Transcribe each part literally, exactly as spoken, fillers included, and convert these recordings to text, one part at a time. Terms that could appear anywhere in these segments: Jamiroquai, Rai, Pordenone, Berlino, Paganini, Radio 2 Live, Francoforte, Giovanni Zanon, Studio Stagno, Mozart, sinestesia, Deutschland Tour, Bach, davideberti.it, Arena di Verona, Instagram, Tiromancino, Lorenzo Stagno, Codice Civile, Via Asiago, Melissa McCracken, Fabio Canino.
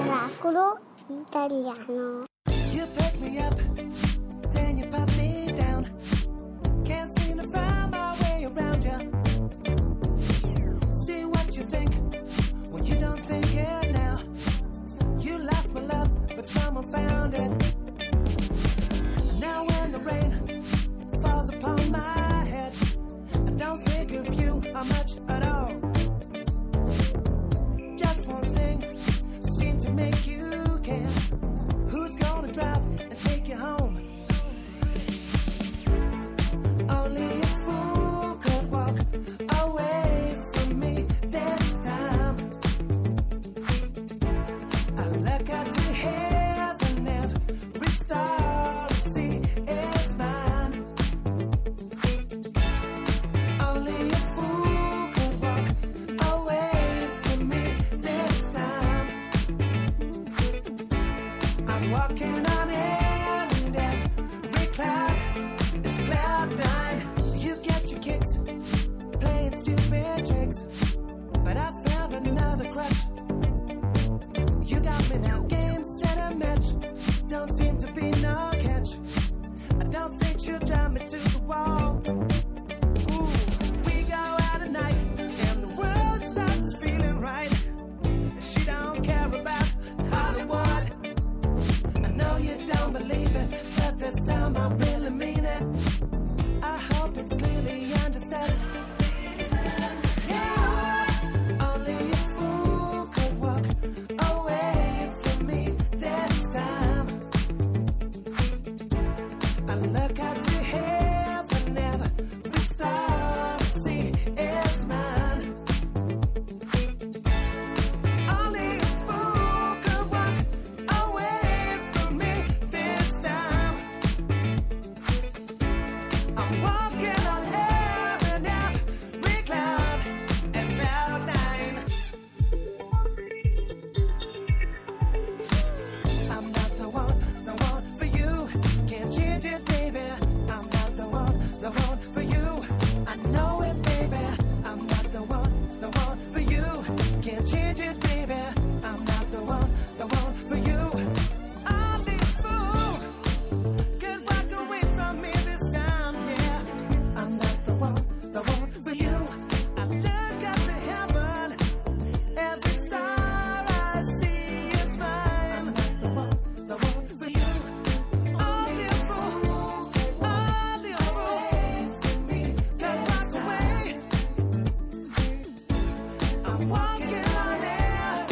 Miracolo italiano. You pick me up, then you pop me down. Can't seem to find my way around you. See what you think, well you don't think it now. You lost my love, but someone found it. Now when the rain falls upon my head, I don't think of you or much at all. Just one thing seemed to make you care. Who's gonna drive and take you home? Only a fool could walk away from me this time. I look up to heaven, every star I see is mine. Only a fool could walk away from me this time. I'm walking on air and every cloud is cloud nine. You get your kicks playing stupid tricks, but I found another crush. You got me now, game, set, and match. Don't seem to be no catch. I don't think she'll drive me to the wall. Ooh, we go out at night and the world starts feeling right. She don't care about Hollywood. I know you don't believe it, but this time I really mean it. I hope it's clearly understood. Yeah. Only a fool could walk away from me this time. I look up to heaven, every star I see is mine. Only a fool could walk away from me this time. I'm walking on air and every cloud is cloud nine. I'm not the one, the one for you. Can't change it, baby. I'm not the one, the one for you. I know it, baby. I'm not the one, the one for you. Can't change it, baby. I'm not the one, the one for you. Only a fool could walk away from me this time, yeah. I'm not the one, the one for you. I look up to heaven. Every star I see is mine. I'm not the one, the one for you. Only a fool, only a fool could walk away. I'm walking on air,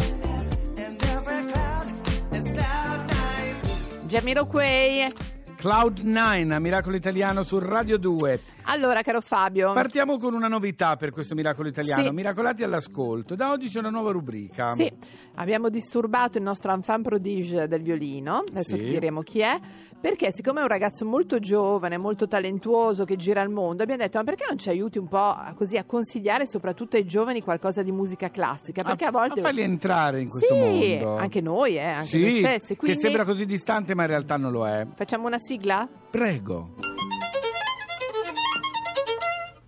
and every cloud is cloud nine. Jamiroquai. Cloud nine a Miracolo Italiano su Radio due. Allora, caro Fabio, Partiamo con una novità per questo Miracolo Italiano. Sì. Miracolati all'ascolto. Da oggi c'è una nuova rubrica. Sì, abbiamo disturbato il nostro enfant prodige del violino. Adesso Sì. Ti diremo chi è. Perché siccome è un ragazzo molto giovane, molto talentuoso, che gira il mondo, abbiamo detto: ma perché non ci aiuti un po' a, così, a consigliare soprattutto ai giovani qualcosa di musica classica? Perché a, a volte... a farli entrare in questo sì, mondo. Sì, anche noi, eh, anche sì, noi stessi. Quindi... che sembra così distante ma in realtà non lo è. Facciamo una sigla? Prego.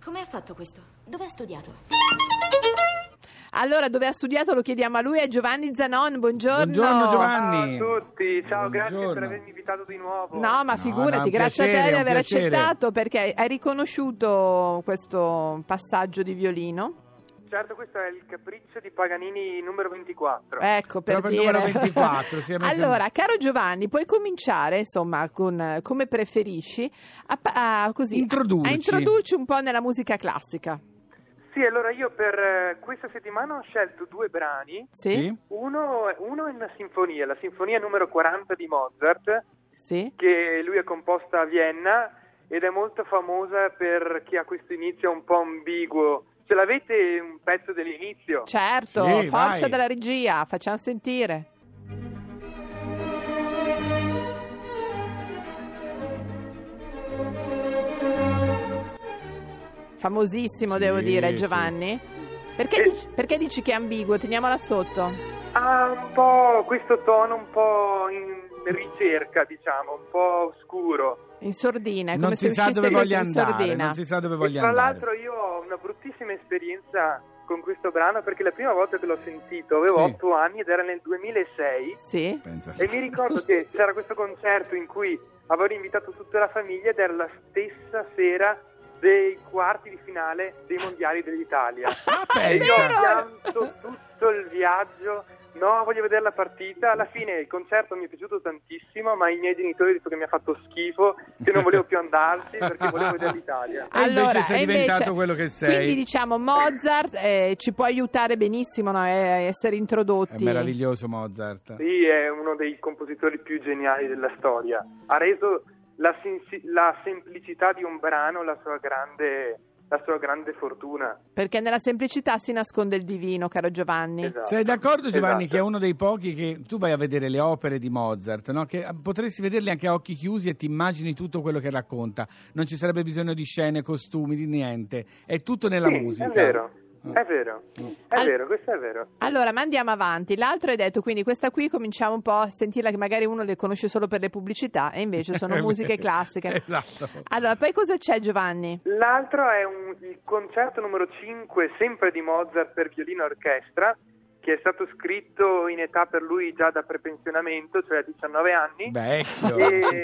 Come ha fatto questo? Dove ha studiato? Allora, dove ha studiato lo chiediamo a lui, è Giovanni Zanon. Buongiorno. Buongiorno Giovanni. Ciao a tutti, ciao, grazie per avermi invitato di nuovo. No, ma figurati, no, no, grazie piacere, a te di aver piacere. accettato, perché hai riconosciuto questo passaggio di violino. Certo, questo è il capriccio di Paganini numero ventiquattro. Ecco, per, per dire. Il numero ventiquattro. Sì, allora, sem- caro Giovanni, puoi cominciare, insomma, con come preferisci, a, a, così, introdurci. a introdurci un po' nella musica classica. Sì, allora io per questa settimana ho scelto due brani. Sì. Uno, uno è una sinfonia, la sinfonia numero quaranta di Mozart, sì, che lui ha composta a Vienna ed è molto famosa perché ha questo inizio un po' ambiguo. Ce l'avete un pezzo dell'inizio? Certo, sì, forza vai. Della regia, facciamo sentire. Famosissimo, sì, devo dire, Giovanni. Sì. Perché, eh, dici, perché dici che è ambiguo? Teniamola sotto. Ha un po' questo tono un po' in ricerca, diciamo, un po' oscuro. In sordina, come non se si sa dove voglia andare, in sordina. Non si sa dove voglia andare. Tra l'altro io ho una bruttissima esperienza con questo brano, perché la prima volta che l'ho sentito avevo sì. otto anni ed era nel duemilasei sì. e mi ricordo che c'era questo concerto in cui avevo invitato tutta la famiglia ed era la stessa sera dei quarti di finale dei mondiali dell'Italia. Ah, e io ho pianto tutto il viaggio. No, voglio vedere la partita. Alla fine il concerto mi è piaciuto tantissimo, ma i miei genitori hanno detto che mi ha fatto schifo, che non volevo più andarci perché volevo vedere l'Italia. Allora, invece sei diventato invece, quello che sei. Quindi diciamo Mozart eh, ci può aiutare benissimo, no, a essere introdotti. È meraviglioso Mozart. Sì, è uno dei compositori più geniali della storia. Ha reso la, sensi- la semplicità di un brano la sua grande... la sua grande fortuna. Perché nella semplicità si nasconde il divino, caro Giovanni. Esatto. Sei d'accordo, Giovanni, esatto. che è uno dei pochi che tu vai a vedere le opere di Mozart, no? Che potresti vederle anche a occhi chiusi e ti immagini tutto quello che racconta. Non ci sarebbe bisogno di scene, costumi, di niente. È tutto nella sì, musica. È vero. È vero, è All- vero, questo è vero. Allora, ma andiamo avanti. L'altro hai detto, quindi questa qui cominciamo un po' a sentirla, che magari uno le conosce solo per le pubblicità e invece sono musiche classiche. Esatto. Allora, poi cosa c'è, Giovanni? L'altro è un, il concerto numero cinque, sempre di Mozart per violino e orchestra, che è stato scritto in età per lui già da prepensionamento, cioè a diciannove anni. Vecchio! E...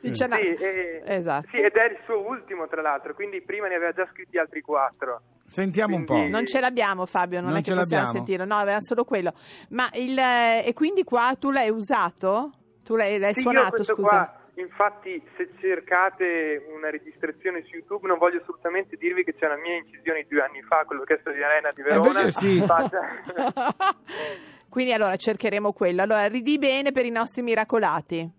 diciannove. Sì, e... esatto. Sì, ed è il suo ultimo, tra l'altro, quindi prima ne aveva già scritti altri quattro. Sentiamo quindi... un po'. Non ce l'abbiamo, Fabio, non, non è che possiamo sentirlo. No, aveva solo quello. Ma il... E quindi qua tu l'hai usato? Tu l'hai, l'hai sì, suonato, scusa? Qua... Infatti, se cercate una registrazione su YouTube, non voglio assolutamente dirvi che c'è una mia incisione due anni fa con l'orchestra di Arena di Verona. Eh, sì. Quindi allora cercheremo quello. Allora, ridi bene per i nostri miracolati.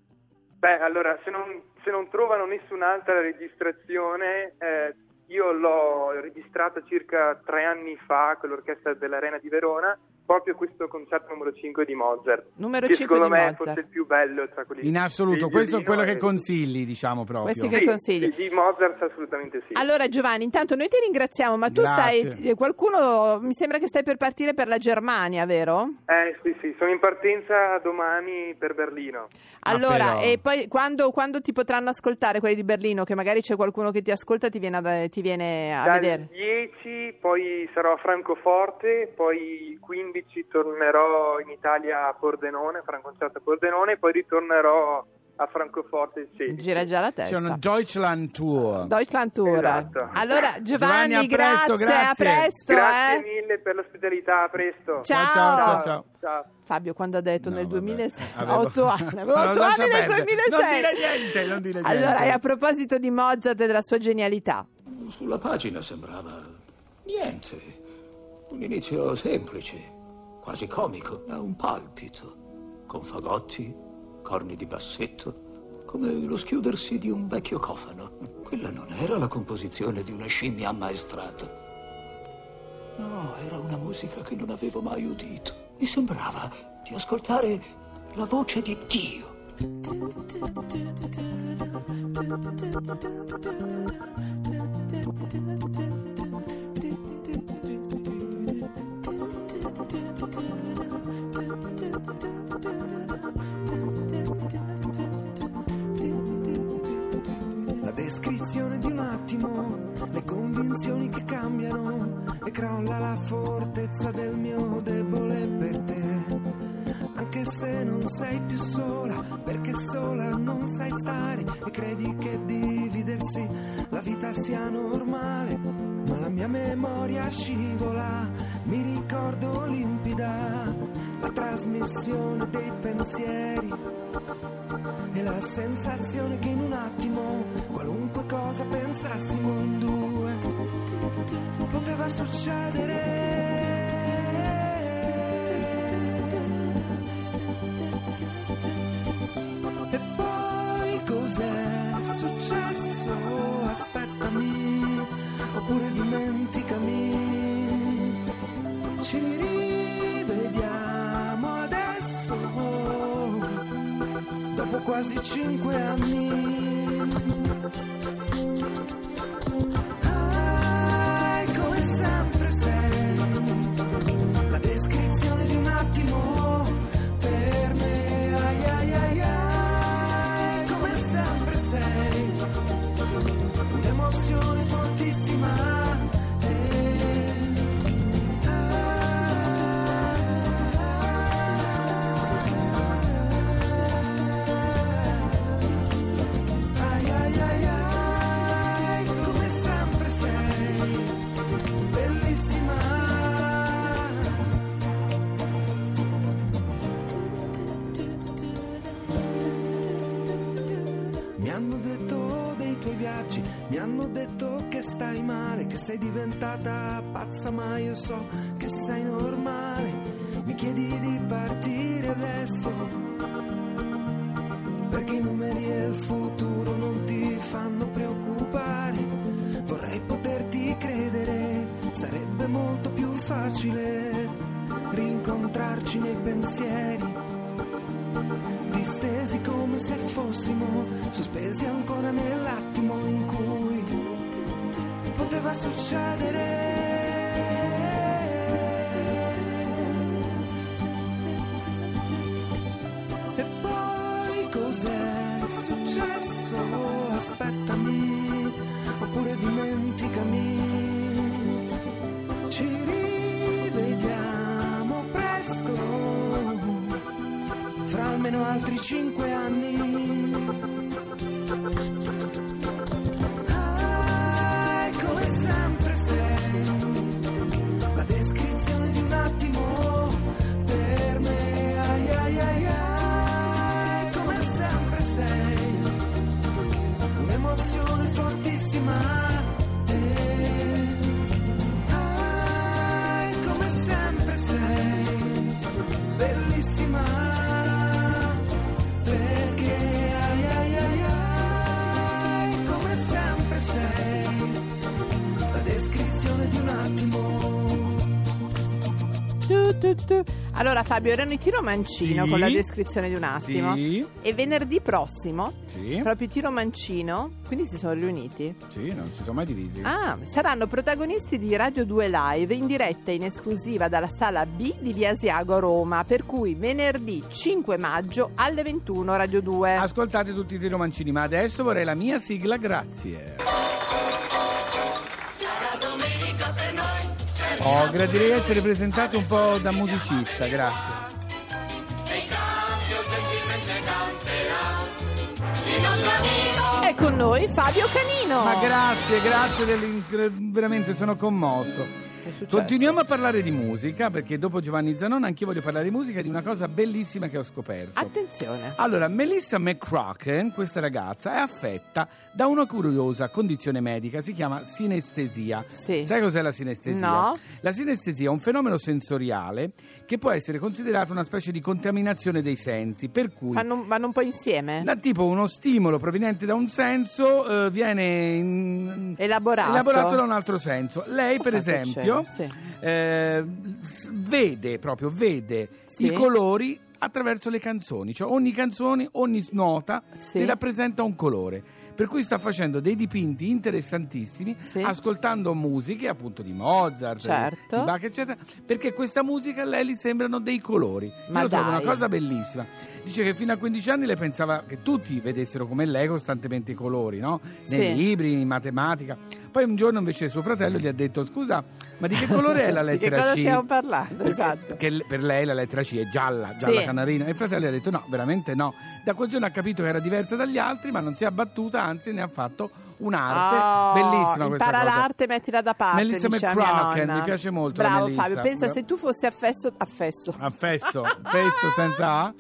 Beh, allora, se non, se non trovano nessun'altra registrazione, eh, io l'ho registrata circa tre anni fa con l'orchestra dell'Arena di Verona, proprio questo concerto numero cinque di Mozart, numero che cinque secondo me Mozart. È forse il più bello tra quelli in assoluto, questo è quello e... che consigli, diciamo proprio questi che sì, consigli di Mozart, assolutamente sì. Allora Giovanni, intanto noi ti ringraziamo, ma tu Grazie. stai qualcuno mi sembra che stai per partire per la Germania, vero? Eh sì sì, sono in partenza domani per Berlino. Allora, ah, e poi quando, quando ti potranno ascoltare quelli di Berlino, che magari c'è qualcuno che ti ascolta, ti viene a, ti viene a vedere? dieci, poi sarò a Francoforte, poi quindi tornerò in Italia a Pordenone, farò un concerto a Pordenone, poi ritornerò a Francoforte il sedici. Gira già la testa. C'è un Deutschland Tour. Deutschland Tour. Esatto. Allora Giovanni, Giovanni a presto, grazie, grazie. A presto, grazie eh. mille per l'ospitalità, a presto. Ciao. Ciao, ciao, ciao. ciao. Fabio, quando ha detto no, nel duemilasei avevo... otto anni, avevo otto anni nel duemilasei. Non dire niente, non dire niente. Allora, e a proposito di Mozart e della sua genialità. Sulla pagina sembrava niente. Un inizio semplice. Quasi comico, ha un palpito, con fagotti, corni di bassetto, come lo schiudersi di un vecchio cofano. Quella non era la composizione di una scimmia ammaestrata. No, era una musica che non avevo mai udito. Mi sembrava di ascoltare la voce di Dio. La descrizione di un attimo, le convinzioni che cambiano, e crolla la fortezza del mio debole per te. Anche se non sei più sola, perché sola non sai stare, e credi che dividersi la vita sia normale. Ma la mia memoria scivola, mi ricordo limpida la trasmissione dei pensieri e la sensazione che in un attimo qualunque cosa pensassimo in due poteva succedere. E poi cos'è successo? Aspettami oppure dimenticami, ci rivediamo adesso, dopo quasi cinque anni. Ah, come sempre sei la descrizione di un attimo per me, ai ai ai ai, come sempre sei un'emozione fortissima. Hey. hanno detto dei tuoi viaggi, mi hanno detto che stai male, che sei diventata pazza, ma io so che sei normale. Mi chiedi di partire adesso, perché i numeri e il futuro non ti fanno preoccupare. Vorrei poterti credere, sarebbe molto più facile rincontrarci nei pensieri, distesi come se fossimo sospesi ancora nell'attimo in cui poteva succedere. E poi cos'è successo? Aspettami, oppure dimenticami. Ci rivediamo presto, fra almeno altri cinque anni. Ah, come sempre sei la descrizione di un attimo per me. Ai ai ai ai, come sempre sei un'emozione fortissima. Ah, come sempre sei bellissima. La descrizione di un attimo. Allora Fabio, erano i Tiromancino, sì, con la descrizione di un attimo, sì. E venerdì prossimo, sì, proprio Tiromancino, quindi si sono riuniti. Sì, non si sono mai divisi. Ah, saranno protagonisti di Radio due Live in diretta in esclusiva dalla sala B di Via Asiago, Roma. Per cui venerdì cinque maggio alle ventuno, Radio due. Ascoltate tutti i Tiromancini, ma adesso vorrei la mia sigla, grazie. Oh, gradirei essere presentato un po' da musicista, grazie. È con noi Fabio Canino. Ma grazie, grazie, veramente sono commosso. Continuiamo a parlare di musica, perché dopo Giovanni Zanon anch'io voglio parlare di musica, di una cosa bellissima che ho scoperto. Attenzione. Allora, Melissa McCracken, questa ragazza, è affetta da una curiosa condizione medica, si chiama sinestesia. Sì. Sai cos'è la sinestesia? No. La sinestesia è un fenomeno sensoriale che può essere considerato una specie di contaminazione dei sensi, per cui fanno, vanno un po' insieme. Da tipo uno stimolo proveniente da un senso eh, viene in, elaborato. elaborato da un altro senso. Lei, per esempio, sì, eh, vede proprio vede sì, i colori attraverso le canzoni, cioè ogni canzone, ogni nota, sì, le rappresenta un colore, per cui sta facendo dei dipinti interessantissimi, sì, ascoltando musiche appunto di Mozart, certo, di Bach eccetera, perché questa musica a lei gli sembrano dei colori. Ma io dai, lo trovo una cosa bellissima. Dice che fino a quindici anni lei pensava che tutti vedessero come lei costantemente i colori, no? Nei, sì, libri, in matematica. Poi un giorno invece suo fratello gli ha detto: scusa, ma di che colore è la lettera C? Di che cosa C? Stiamo parlando? Perché, esatto, che per lei la lettera C è gialla, gialla, sì, canarina. E il fratello gli ha detto no, veramente no. Da quel giorno ha capito che era diversa dagli altri, ma non si è abbattuta, anzi ne ha fatto un'arte. Oh, bellissima questa cosa. Impara l'arte, mettila da parte. Melissa McCracken, mi piace molto. Bravo Fabio, pensa se tu fossi affesso. Affesso, affesso, affesso senza A.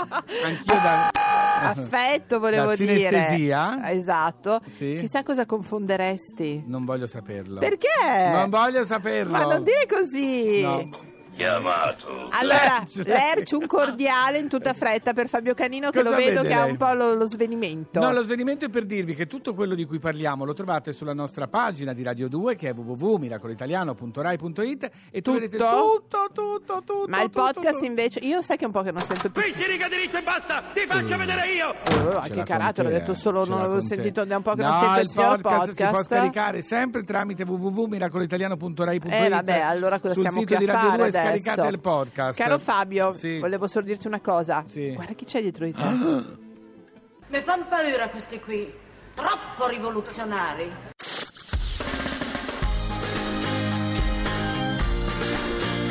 Anch'io da affetto volevo da dire. Sinestesia. Esatto, sì. Chissà cosa confonderesti. Non voglio saperlo. Perché? Non voglio saperlo. Ma non dire così, no. Chiamato. Allora, Lerch. Lerch, un cordiale in tutta fretta per Fabio Canino, che cosa lo vedo che lei ha un po' lo, lo svenimento. No, lo svenimento è per dirvi che tutto quello di cui parliamo lo trovate sulla nostra pagina di Radio due, che è w w w punto miracolitaliano punto rai punto it, e tutto? Vedete tutto, tutto, tutto. Ma tutto, il podcast tutto, invece, io sai che è un po' che non sento più. Pisci riga diritto e basta, ti faccio uh. vedere io. Oh, oh, che carattere, ho detto solo, ce non l'avevo sentito da un po' che no, non sento il podcast, podcast. Si può scaricare sempre tramite w w w punto miracolitaliano punto rai punto it. Eh vabbè, allora cosa stiamo qui a fare? Scaricate il podcast. Caro Fabio, sì, volevo solo dirti una cosa, sì. Guarda chi c'è dietro di te. Mi fan paura questi qui, troppo rivoluzionari.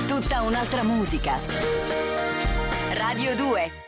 Tutta un'altra musica. Radio due.